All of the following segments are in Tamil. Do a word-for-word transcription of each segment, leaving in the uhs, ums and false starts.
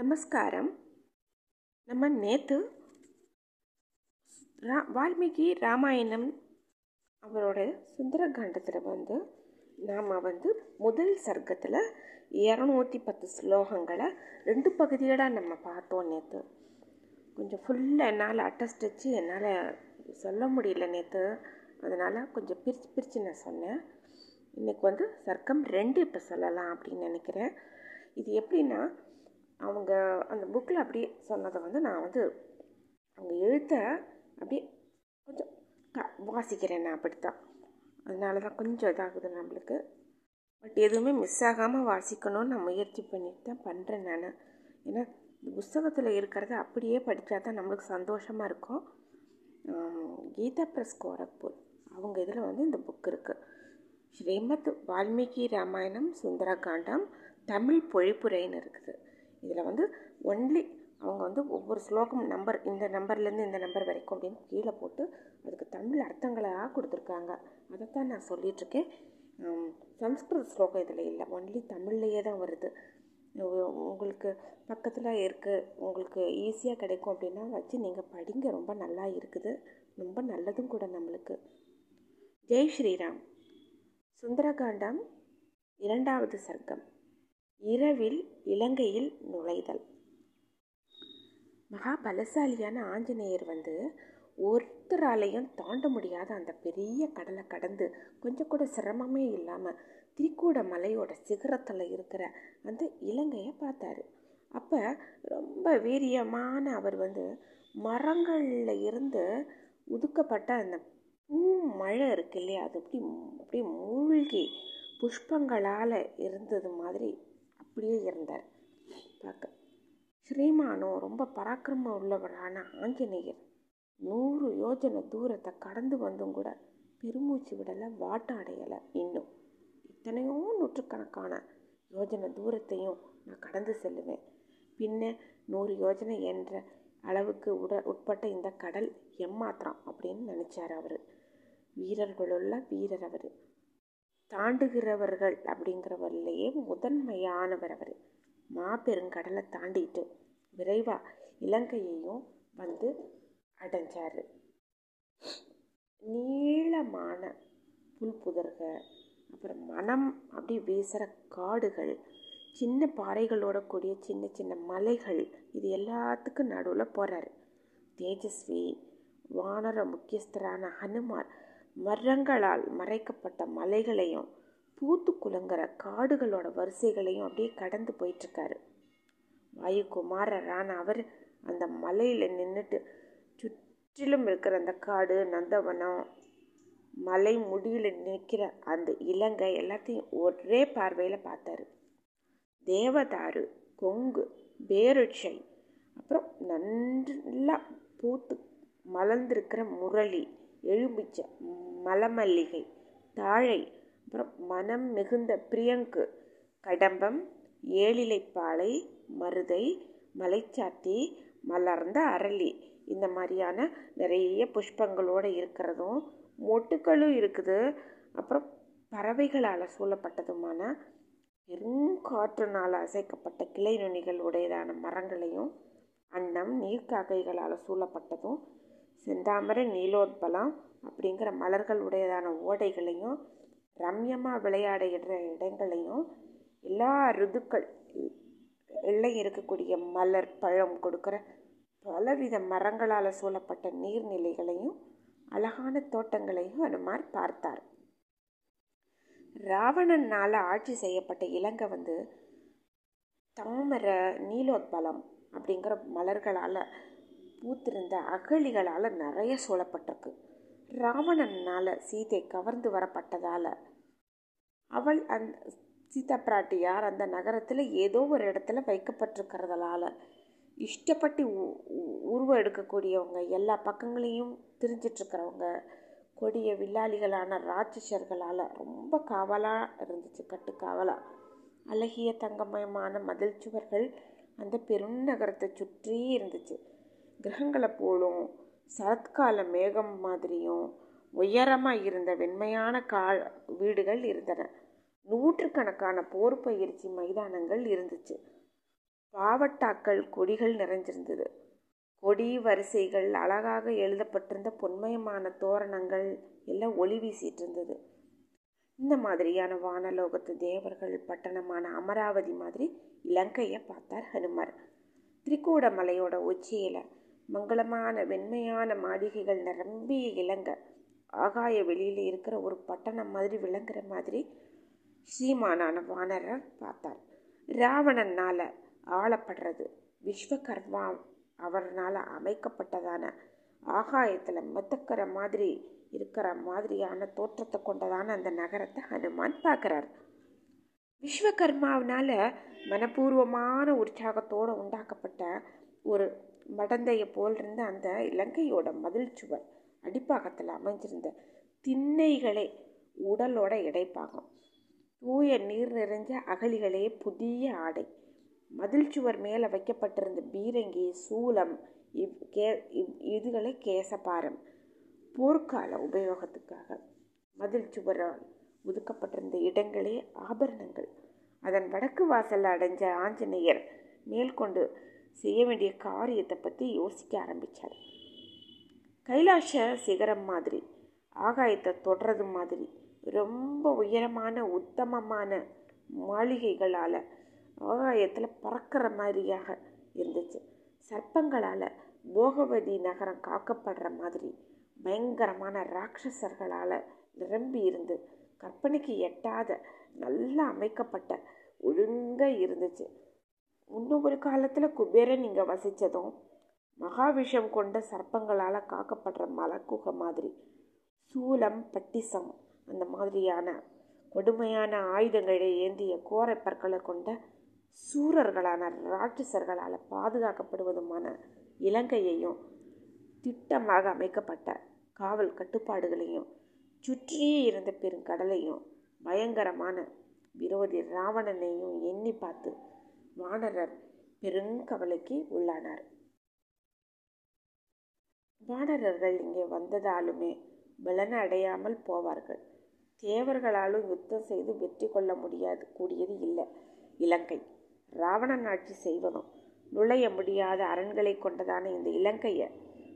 நமஸ்காரம். நம்ம நேற்று ரா வால்மீகி ராமாயணம் அவரோட சுந்தர காண்டத்தில் வந்து நாம் வந்து முதல் சர்க்கத்தில் இரநூத்தி பத்து ஸ்லோகங்களை ரெண்டு பகுதிகளாக நம்ம பார்த்தோம். நேற்று கொஞ்சம் ஃபுல்லாக என்னால் அட்டஸ்டிச்சு என்னால் சொல்ல முடியல நேற்று, அதனால் கொஞ்சம் பிரித்து பிரித்து நான் சொன்னேன். இன்றைக்கி வந்து சர்க்கம் ரெண்டு இப்போ சொல்லலாம் அப்படின்னு நினைக்கிறேன். இது எப்படின்னா, அவங்க அந்த புக்கில் அப்படி சொன்னதை வந்து நான் வந்து அவங்க எழுத்த அப்படியே கொஞ்சம் வாசிக்கிறேன் நான், அப்படித்தான். அதனால தான் கொஞ்சம் இதாகுது நம்மளுக்கு. பட் எதுவுமே மிஸ் ஆகாமல் வாசிக்கணும்னு நான் முயற்சி பண்ணிட்டு தான் பண்ணுறேன் நான். ஏன்னா புஸ்தகத்தில் இருக்கிறத அப்படியே படித்தா தான் நம்மளுக்கு சந்தோஷமாக இருக்கும். கீதா பிரஸ்கோரப்பூர் அவங்க இதில் வந்து இந்த புக் இருக்குது. ஸ்ரீமத் வால்மீகி ராமாயணம் சுந்தர காண்டம் தமிழ் பொழிப்புரைன்னு இருக்குது. இதில் வந்து ஒன்லி அவங்க வந்து ஒவ்வொரு ஸ்லோகம் நம்பர் இந்த நம்பர்லேருந்து இந்த நம்பர் வரைக்கும் அப்படின்னு கீழே போட்டு அதுக்கு தமிழ் அர்த்தங்களாக கொடுத்துருக்காங்க. அதைத்தான் நான் சொல்லிகிட்ருக்கேன். சம்ஸ்கிருத ஸ்லோகம் இதில் இல்லை, ஒன்லி தமிழ்லையே தான் வருது. உங்களுக்கு பக்கத்தில் இருக்குது, உங்களுக்கு ஈஸியாக கிடைக்கும் அப்படின்னா வச்சு நீங்கள் படிங்க. ரொம்ப நல்லா இருக்குது, ரொம்ப நல்லதும் கூட நம்மளுக்கு. ஜெய் ஸ்ரீராம். சுந்தரகாண்டம் இரண்டாவது சர்க்கம், இரவில் இலங்கையில் நுழைதல். மகா பலசாலியான ஆஞ்சநேயர் வந்து ஒருத்தராலையும் தாண்ட முடியாத அந்த பெரிய கடலை கடந்து கொஞ்சம் கூட சிரமமே இல்லாமல் திரிக்கூட மலையோட சிகரத்தில் இருக்கிற அந்த இலங்கையை பார்த்தாரு. அப்போ ரொம்ப வீரியமான அவர் வந்து மரங்களில் இருந்து உதுக்கப்பட்ட அந்த பூ மழை இருக்கு இல்லையா, அது அப்படி அப்படியே மூழ்கி புஷ்பங்களால் இருந்தது மாதிரி அப்படியே இருந்தார் பார்க்க. ஸ்ரீமானோ ரொம்ப பராக்கிரமம் உள்ளவரான ஆஞ்சநேயர் நூறு யோஜனை தூரத்தை கடந்து வந்தும் கூட பெருமூச்சு விடலை, வாட்டம் அடையலை. இன்னும் இத்தனையோ நூற்றுக்கணக்கான யோஜனை தூரத்தையும் நான் கடந்து செல்லுவேன், பின்ன நூறு யோஜனை என்ற அளவுக்கு உட உட்பட்ட இந்த கடல் எம்மாத்திரம் அப்படின்னு நினச்சார் அவர். வீரர்களுள்ள வீரர் அவர், தாண்டுகிறவர்கள் அப்படிங்கிறவர்களையே முதன்மையானவர் அவர். மாபெருங்கடலை தாண்டிட்டு விரைவாக இலங்கையையும் வந்து அடைஞ்சார். நீளமான புல்புதர்க, அப்புறம் மனம் அப்படி வீசுகிற காடுகள், சின்ன பாறைகளோட கூடிய சின்ன சின்ன மலைகள், இது எல்லாத்துக்கும் நடுவில் போகிறார். தேஜஸ்வி வானர முக்கியஸ்தரான ஹனுமான் மரங்களால் மறைக்கப்பட்ட மலைகளையும் பூத்து குலுங்குற காடுகளோட வரிசைகளையும் அப்படியே கடந்து போயிட்டுருக்காரு. வாயுகுமாரரான அவர் அந்த மலையில் நின்றுட்டு சுற்றிலும் இருக்கிற அந்த காடு, நந்தவனம், மலை முடியில் நிற்கிற அந்த இலங்கை எல்லாத்தையும் ஒரே பார்வையில் பார்த்தாரு. தேவதாரு, கொங்கு, பேருட்சை, அப்புறம் நல்லா பூத்து மலர்ந்திருக்கிற முரளி, எழும்பிச்ச, மலமல்லிகை, தாழை, அப்புறம் மனம் மிகுந்த பிரியங்கு, கடம்பம், ஏழிலைப்பாலை, மருதை, மலைச்சாத்தி, மலர்ந்த அரளி, இந்த மாதிரியான நிறைய புஷ்பங்களோடு இருக்கிறதும் மொட்டுக்களும் இருக்குது. அப்புறம் பறவைகளால் சூழப்பட்டதுமான பெருங்காற்றுனால் அசைக்கப்பட்ட கிளை நுனிகள் உடையதான மரங்களையும், அன்னம் நீர்க்காகைகளால் சூழப்பட்டதும், செந்தாமரை நீலோத்பலம் அப்படிங்கிற மலர்கள் உடையதான ஓடைகளையும், ரம்யமாக விளையாடுகிற இடங்களையும், எல்லா ருதுக்கள் எல்லை இருக்கக்கூடிய மலர் பழம் கொடுக்குற பலவித மரங்களால் சூழப்பட்ட நீர்நிலைகளையும் அழகான தோட்டங்களையும் அனுமார் பார்த்தார். ராவணனால் ஆட்சி செய்யப்பட்ட இலங்கை வந்து தாமரை, நீலோத்பலம் அப்படிங்கிற மலர்களால் பூத்திருந்த அகழிகளால் நிறைய சூழப்பட்டிருக்கு. ராவணனால் சீதை கவர்ந்து வரப்பட்டதால் அவள் அந் சீதா பிராட்டியார் அந்த நகரத்தில் ஏதோ ஒரு இடத்துல வைக்கப்பட்டிருக்கிறதால இஷ்டப்பட்டு உருவம் எடுக்கக்கூடியவங்க, எல்லா பக்கங்களையும் திரிஞ்சிட்ருக்கிறவங்க, கொடிய வில்லாளிகளான ராட்சசர்களால் ரொம்ப காவலாக இருந்துச்சு. கட்டுக்காவலாக அழகிய தங்கமயமான மதில் சுவர்கள் அந்த பெருநகரத்தை சுற்றி இருந்துச்சு. கிரகங்களை போலும் சரத்கால மேகம் மாதிரியும் உயரமாக இருந்த வெண்மையான கா வீடுகள் இருந்தன. நூற்றுக்கணக்கான போர் பயிற்சி மைதானங்கள் இருந்துச்சு. பாவட்டாக்கள் கொடிகள் நிறைஞ்சிருந்தது. கொடி வரிசைகள் அழகாக எழுதப்பட்டிருந்த பொன்மயமான தோரணங்கள் எல்லாம் ஒளி வீசிட்டு இருந்தது. இந்த மாதிரியான வானலோகத்து தேவர்கள் பட்டணமான அமராவதி மாதிரி இலங்கையை பார்த்தார் ஹனுமார். திரிகூட மலையோட உச்சியில் மங்களமான வெண்மையான மாளிகைகள் நிரம்பிய இலங்கை ஆகாய வெளியில் இருக்கிற ஒரு பட்டணம் மாதிரி விளங்குற மாதிரி ஸ்ரீமானான வானரை பார்த்தார். ராவணனால் ஆளப்படுறது விஸ்வகர்மா அவனால் அமைக்கப்பட்டதான ஆகாயத்தில் மிதக்கிற மாதிரி இருக்கிற மாதிரியான தோற்றத்தை கொண்டதான அந்த நகரத்தை ஹனுமான் பார்க்குறார். விஸ்வகர்மாவினால் மனப்பூர்வமான உற்சாகத்தோடு உண்டாக்கப்பட்ட ஒரு மடந்தையை போல் இருந்த அந்த இலங்கையோட மதில் சுவர் அடிப்பாகத்தில் அமைஞ்சிருந்த திண்ணைகளே உடலோட இடைப்பாகம், தூய நீர் நிறைஞ்ச அகலிகளே புதிய ஆடை, மதில் சுவர் மேலே வைக்கப்பட்டிருந்த பீரங்கி, சூலம், இவ் கே இதுகளை கேசபாரம் போர்க்கால உபயோகத்துக்காக மதில் சுவரால் ஒதுக்கப்பட்டிருந்த இடங்களே ஆபரணங்கள். அதன் வடக்கு வாசலில் அடைஞ்ச ஆஞ்சநேயர் மேற்கொண்டு செய்ய வேண்டிய காரியத்தை பற்றி யோசிக்க ஆரம்பித்தார். கைலாஷ சிகரம் மாதிரி ஆகாயத்தை தொடர்றது மாதிரி ரொம்ப உயரமான உத்தமமான மாளிகைகளால் ஆகாயத்தில் பறக்கிற மாதிரியாக இருந்துச்சு. சர்ப்பங்களால் போகவதி நகரம் காக்கப்படுற மாதிரி பயங்கரமான ராட்சசர்களால் நிரம்பி இருந்து கற்பனைக்கு எட்டாத நல்லா அமைக்கப்பட்ட ஒழுங்காக இருந்துச்சு. இன்னும் ஒரு காலத்தில் குபேரன் இங்கே வசித்ததும் மகாவிஷம் கொண்ட சர்ப்பங்களால் காக்கப்படுற மலக்குகை மாதிரி சூலம் பட்டிசம் அந்த மாதிரியான கொடுமையான ஆயுதங்களை ஏந்திய கோரைப்பற்களை கொண்ட சூரர்களான ராட்சசர்களால் பாதுகாக்கப்படுவதுமான இலங்கையையும் திட்டமாக அமைக்கப்பட்ட காவல் கட்டுப்பாடுகளையும் சுற்றியே இருந்த பெருங்கடலையும் பயங்கரமான விரோதி ராவணனையும் எண்ணி பார்த்து வானரர் பெருங்கவலைக்கு உள்ளானார். வானரர்கள் இங்கே வந்ததாலுமே பலனை அடையாமல் போவார்கள். தேவர்களாலும் யுத்தம் செய்து வெற்றி கொள்ள முடியாது கூடியது இல்லை இலங்கை. ராவணன் ஆட்சி செய்வதும் நுழைய முடியாத அரண்களை கொண்டதான இந்த இலங்கையை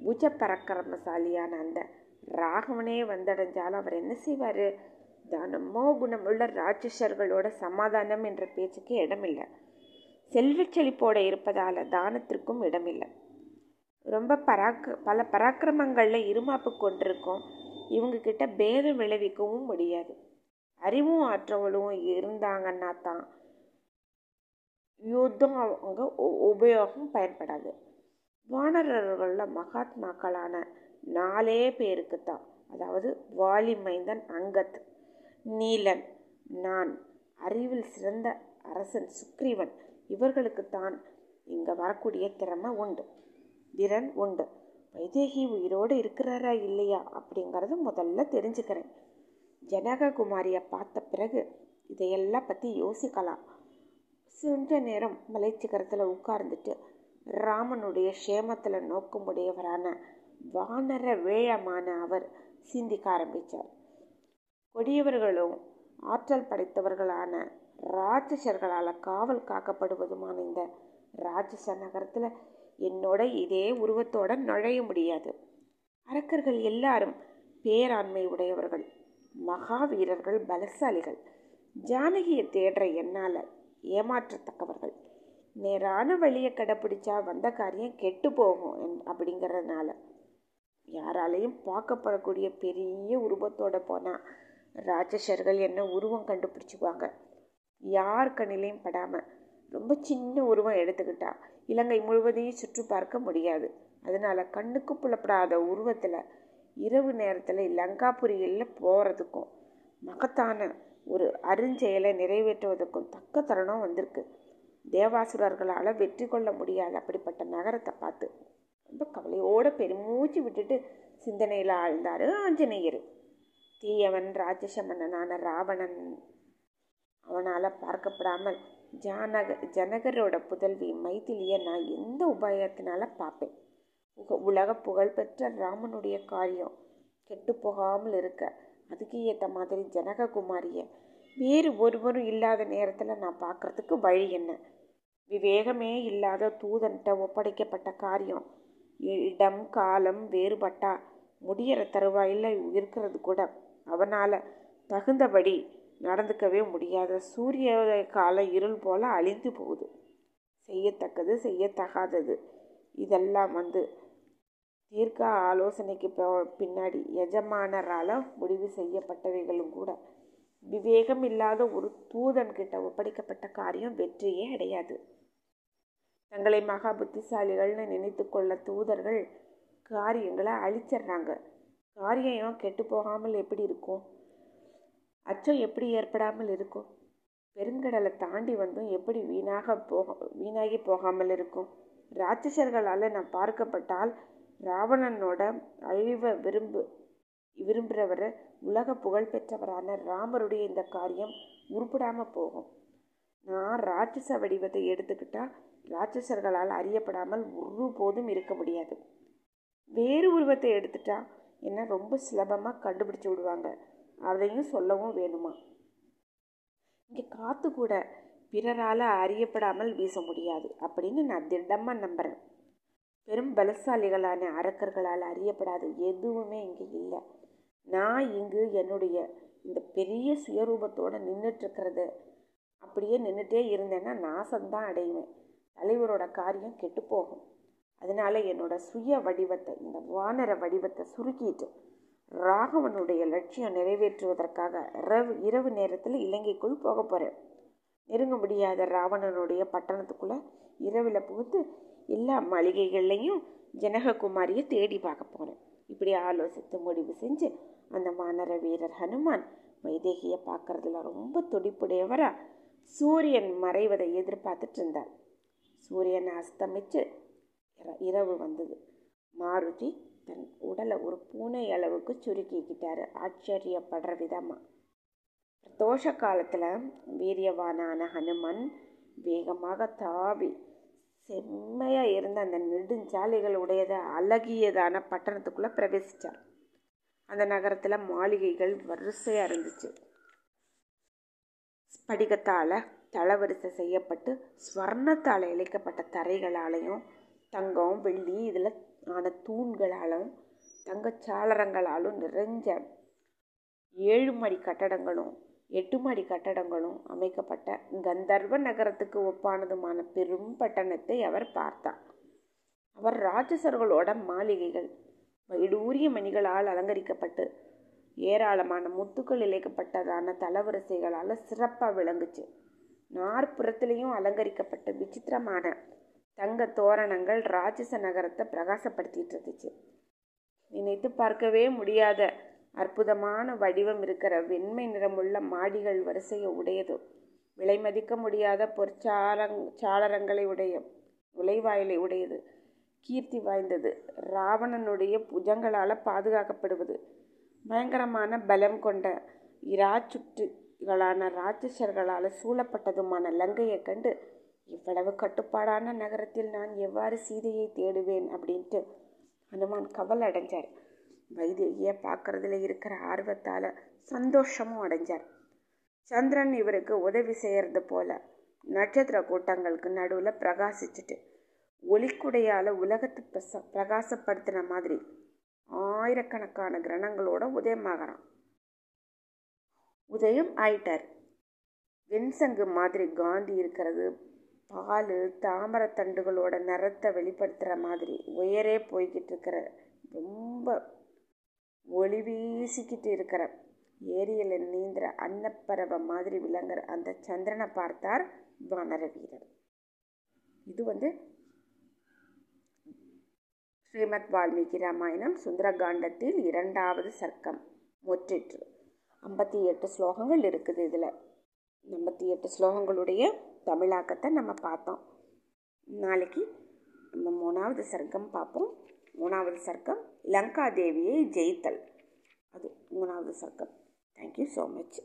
பூஜ பரக்கிரமசாலியான அந்த ராகவனே வந்தடைஞ்சாலும் அவர் என்ன செய்வார்? தனமோ குணமுள்ள ராட்சசர்களோட சமாதானம் என்ற பேச்சுக்கு இடமில்லை. செல்வச் செழிப்போடு இருப்பதால் தானத்திற்கும் இடமில்லை. ரொம்ப பராக் பல பராக்கிரமங்களில் இருமாப்பு கொண்டிருக்கும். இவங்கக்கிட்ட பேதம் விளைவிக்கவும் முடியாது. அறிவும் ஆற்றவளும் இருந்தாங்கன்னா தான் யுத்தம் அவங்க உபயோகம் பயன்படாது. வானரர்களில் மகாத்மாக்களான நாலே பேருக்கு தான், அதாவது வாலி மைந்தன் அங்கத், நீலன், நான், அறிவில் சிறந்த அரசன் சுக்ரீவன், இவர்களுக்கு தான் இங்கே வரக்கூடிய திறமை உண்டு, திறன் உண்டு. வைதேகி உயிரோடு இருக்கிறாரா இல்லையா அப்படிங்கிறது முதல்ல தெரிஞ்சுக்கிறேன். ஜனககுமாரியை பார்த்த பிறகு இதையெல்லாம் பற்றி யோசிக்கலாம். சிறிது நேரம் மலைச்சிகரத்தில் உட்கார்ந்துட்டு ராமனுடைய சேமத்தில் நோக்கமுடையவரான வானர வேழமான அவர் சிந்திக்க ஆரம்பித்தார். கொடியவர்களும் ஆற்றல் படைத்தவர்களான ராட்சசர்களால் காவல் காக்கப்படுவதுமான இந்த ராட்சச நகரத்தில் என்னோட இதே உருவத்தோடு நுழைய முடியாது. அரக்கர்கள் எல்லாரும் பேராண்மை உடையவர்கள், மகாவீரர்கள், பலசாலிகள். ஜானகியை தேடுற என்னால் ஏமாற்றத்தக்கவர்கள். நேரான வழியை கடைப்பிடிச்சா வந்த காரியம் கெட்டு போகும் என் அப்படிங்கிறதுனால யாராலையும் பார்க்கப்படக்கூடிய பெரிய உருவத்தோடு போனால் ராட்சசர்கள் என்ன உருவம் கண்டுபிடிச்சிக்குவாங்க. யார் கண்ணிலையும் படாமல் ரொம்ப சின்ன உருவம் எடுத்துக்கிட்டா இலங்கை முழுவதையும் சுற்றி பார்க்க முடியாது. அதனால் கண்ணுக்கு புலப்படாத உருவத்தில் இரவு நேரத்தில் லங்காபுரியில் போகிறதுக்கும் மகத்தான ஒரு அருஞ்செயலை நிறைவேற்றுவதற்கும் தக்க தருணம் வந்திருக்கு. தேவாசுரர்களால் வெற்றி கொள்ள முடியாத அப்படிப்பட்ட நகரத்தை பார்த்து ரொம்ப கவலையோடு பெருமூச்சு விட்டுட்டு சிந்தனையில் ஆழ்ந்தார் ஆஞ்சநேயர். தீயவன் ராட்சச மன்னனான ராவணன் அவனால் பார்க்கப்படாமல் ஜானக ஜனகரோட புதல்வி மைதிலியை நான் எந்த உபாயத்தினால பார்ப்பேன்? உக உலக புகழ்பெற்ற ராமனுடைய காரியம் கெட்டு போகாமல் இருக்க அதுக்கு ஏற்ற மாதிரி ஜனககுமாரியை வேறு ஒருவரும் இல்லாத நேரத்தில் நான் பார்க்குறதுக்கு வழி என்ன? விவேகமே இல்லாத தூதன்கிட்ட ஒப்படைக்கப்பட்ட காரியம். இடம் காலம் வேறுபட்டா முடிகிற தருவாயில் இருக்கிறது கூட அவனால் தகுந்தபடி நடந்துக்கவே முடியாத சூரிய கால இருள் போல் அழிந்து போகுது. செய்யத்தக்கது செய்யத்தகாதது இதெல்லாம் வந்து தீர்க்க ஆலோசனைக்கு பின்னாடி எஜமானரால் முடிவு செய்யப்பட்டவைகளும் கூட. விவேகம் இல்லாத ஒரு தூதன்கிட்ட ஒப்படைக்கப்பட்ட காரியம் வெற்றியே அடையாது. தங்களை மகா புத்திசாலிகள்னு நினைத்து கொள்ள தூதர்கள் காரியங்களை அழிச்சிட்றாங்க. காரியம் கெட்டு போகாமல் எப்படி இருக்கும்? அச்சம் எப்படி ஏற்படாமல் இருக்கும்? பெருங்கடலை தாண்டி வந்தும் எப்படி வீணாக போக வீணாகி போகாமல் இருக்கும்? ராட்சசர்களால் நான் பார்க்கப்பட்டால் ராவணனோட அழிவை விரும்பு விரும்புகிறவர் உலக புகழ்பெற்றவரான ராமருடைய இந்த காரியம் உருப்படாமல் போகும். நான் ராட்சச வடிவத்தை எடுத்துக்கிட்டால் ராட்சசர்களால் அறியப்படாமல் ஒரு போதும் இருக்க முடியாது. வேறு உருவத்தை எடுத்துட்டா என்ன ரொம்ப சுலபமாக கண்டுபிடிச்சி விடுவாங்க. அதையும் சொல்லவும் வேணுமா? இங்கே காற்று கூட பிறரால் அறியப்படாமல் வீச முடியாது அப்படின்னு நான் திடமாக நம்புகிறேன். பெரும் பலசாலிகளான அரக்கர்களால் அறியப்படாத எதுவுமே இங்கே இல்லை. நான் இங்கு என்னுடைய இந்த பெரிய சுயரூபத்தோடு நின்றுட்டுருக்கிறத அப்படியே நின்றுட்டே இருந்தேன்னா நாசம்தான் அடைவேன். தலைவரோட காரியம் கெட்டு போகும். அதனால் என்னோடய சுய வடிவத்தை, இந்த வானர வடிவத்தை சுருக்கிட்டு ராகவனுடைய லட்சியம் நிறைவேற்றுவதற்காக இரவு இரவு நேரத்தில் இலங்கைக்குள் போக போகிறேன். நெருங்க முடியாத ராவணனுடைய பட்டணத்துக்குள்ளே இரவில் புகுத்து எல்லா மளிகைகள்லையும் ஜனககுமாரியை தேடி பார்க்க போகிறேன். இப்படி ஆலோசித்து முடிவு செஞ்சு அந்த வானர வீரர் ஹனுமான் வைதேகியை பார்க்குறதுல ரொம்ப துடிப்புடையவராக சூரியன் மறைவதை எதிர்பார்த்துட்டு இருந்தார். சூரியன் அஸ்தமிச்சு இரவு வந்தது. மாருதி தன் உடலை ஒரு பூனை அளவுக்கு சுருக்கிக்கிட்டாரு, ஆச்சரியப்படுற விதமாக. தோஷ காலத்தில் வீரியவானான ஹனுமன் வேகமாக தாவி செம்மையாக இருந்த அந்த நெடுஞ்சாலைகள் உடையத அழகியதான பட்டணத்துக்குள்ளே பிரவேசித்தார். அந்த நகரத்தில் மாளிகைகள் வரிசையாக இருந்துச்சு. ஸ்படிகத்தால் தளவரிசை செய்யப்பட்டு ஸ்வர்ணத்தால் இழைக்கப்பட்ட தரைகளாலையும் தங்கம் வெள்ளி இதில் ஆன தூண்களாலும் தங்கச்சாளரங்களாலும் நிறைஞ்ச ஏழு மாடி கட்டடங்களும் எட்டு மாடி கட்டடங்களும் அமைக்கப்பட்ட கந்தர்வ நகரத்துக்கு ஒப்பானதுமான பெரும் பட்டணத்தை அவர் பார்த்தார். அவர் ராட்சசர்களோட மாளிகைகள் இடூரிய மணிகளால் அலங்கரிக்கப்பட்டு ஏராளமான முத்துக்கள் இழைக்கப்பட்டதான தளவரிசைகளால் சிறப்பாக விளங்குச்சு. நாற்புறத்திலையும் அலங்கரிக்கப்பட்ட விசித்திரமான தங்க தோரணங்கள் ராட்சச நகரத்தை பிரகாசப்படுத்திட்டு இருந்துச்சு. நினைத்து பார்க்கவே முடியாத அற்புதமான வடிவம் இருக்கிற வெண்மை நிறமுள்ள மாடிகள் வரிசையை உடையது. விலை மதிக்க முடியாத பொற்சாலங் சாளரங்களை உடைய விளைவாயிலை உடையது. கீர்த்தி வாய்ந்தது. ராவணனுடைய புஜங்களால் பாதுகாக்கப்படுவது. பயங்கரமான பலம் கொண்ட இராச்சுற்றுகளான ராட்சசர்களால் சூழப்பட்டதுமான லங்கையை கண்டு இவ்வளவு கட்டுப்பாடான நகரத்தில் நான் எவ்வாறு சீதையை தேடுவேன் அப்படின்ட்டு ஹனுமான் கவலை அடைஞ்சார். வைதேகியை பார்க்குறதுல இருக்கிற ஆர்வத்தால் சந்தோஷமும் அடைஞ்சார். சந்திரன் இவருக்கு உதவி செய்கிறது போல நட்சத்திர கூட்டங்களுக்கு நடுவில் பிரகாசிச்சுட்டு ஒளிக்குடையால் உலகத்தை பிரச பிரகாசப்படுத்தின மாதிரி ஆயிரக்கணக்கான கிரணங்களோட உதயமாகறான். உதயம் ஆயிட்டார். வெண்சங்கு மாதிரி காந்தி இருக்கிறது, பால் தாமரத்தண்டுகளோட நிறத்தை வெளிப்படுத்துகிற மாதிரி உயரே போய்கிட்டு இருக்கிற ரொம்ப ஒளி வீசிக்கிட்டு இருக்கிற ஏரியில் நீந்துற அன்னப்பறவை மாதிரி விளங்குற அந்த சந்திரனை பார்த்தார் வானர வீரர். இது வந்து ஸ்ரீமத் வால்மீகி ராமாயணம் சுந்தரகாண்டத்தில் இரண்டாவது சர்க்கம் முற்றிற்று. ஐம்பத்தி எட்டு ஸ்லோகங்கள் இருக்குது. இதில் ஐம்பத்தி எட்டு ஸ்லோகங்களுடைய தமிழாக்கத்தை நம்ம பார்த்தோம். நாளைக்கு நம்ம மூணாவது சர்க்கம் பார்ப்போம். மூணாவது சர்க்கம் லங்கா தேவியை ஜெயித்தல், அது மூணாவது சர்க்கம். Thank you so much.